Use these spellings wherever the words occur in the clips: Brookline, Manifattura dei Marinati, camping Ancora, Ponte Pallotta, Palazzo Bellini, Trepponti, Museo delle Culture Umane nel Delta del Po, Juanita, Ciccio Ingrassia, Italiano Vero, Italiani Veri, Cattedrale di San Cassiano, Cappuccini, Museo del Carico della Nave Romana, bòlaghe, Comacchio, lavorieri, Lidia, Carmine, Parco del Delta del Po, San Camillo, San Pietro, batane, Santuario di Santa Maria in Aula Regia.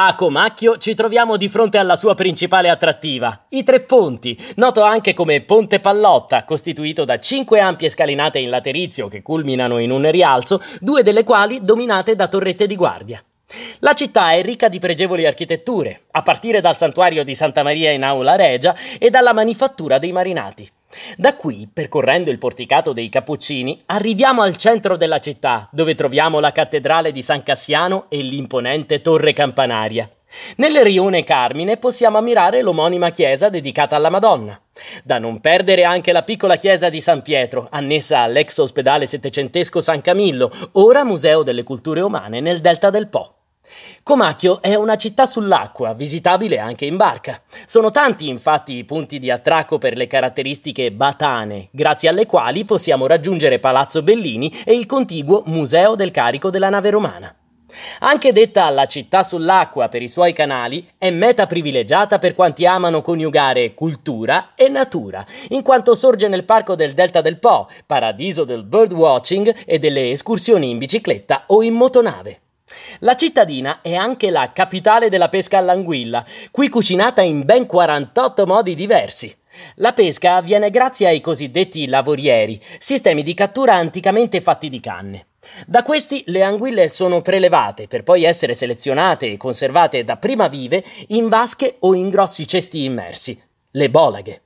A Comacchio ci troviamo di fronte alla sua principale attrattiva, i Trepponti, noto anche come Ponte Pallotta, costituito da 5 ampie scalinate in laterizio che culminano in un rialzo, 2 delle quali dominate da torrette di guardia. La città è ricca di pregevoli architetture, a partire dal Santuario di Santa Maria in Aula Regia e dalla Manifattura dei Marinati. Da qui, percorrendo il porticato dei Cappuccini, arriviamo al centro della città, dove troviamo la Cattedrale di San Cassiano e l'imponente torre campanaria. Nel rione Carmine possiamo ammirare l'omonima chiesa dedicata alla Madonna. Da non perdere anche la piccola chiesa di San Pietro, annessa all'ex ospedale settecentesco San Camillo, ora Museo delle Culture Umane nel Delta del Po. Comacchio è una città sull'acqua, visitabile anche in barca. Sono tanti infatti i punti di attracco per le caratteristiche batane, grazie alle quali possiamo raggiungere Palazzo Bellini e il contiguo Museo del Carico della Nave Romana. Anche detta la città sull'acqua per i suoi canali, è meta privilegiata per quanti amano coniugare cultura e natura, in quanto sorge nel Parco del Delta del Po, paradiso del birdwatching e delle escursioni in bicicletta o in motonave. La cittadina è anche la capitale della pesca all'anguilla, qui cucinata in ben 48 modi diversi. La pesca avviene grazie ai cosiddetti lavorieri, sistemi di cattura anticamente fatti di canne. Da questi le anguille sono prelevate per poi essere selezionate e conservate dapprima vive in vasche o in grossi cesti immersi, le bòlaghe.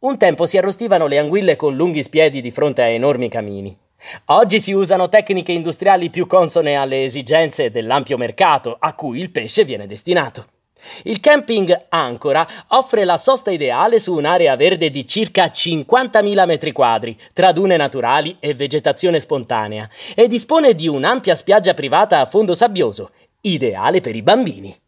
Un tempo si arrostivano le anguille con lunghi spiedi di fronte a enormi camini. Oggi si usano tecniche industriali più consone alle esigenze dell'ampio mercato a cui il pesce viene destinato. Il camping Ancora offre la sosta ideale su un'area verde di circa 50.000 metri quadri, tra dune naturali e vegetazione spontanea, e dispone di un'ampia spiaggia privata a fondo sabbioso, ideale per i bambini.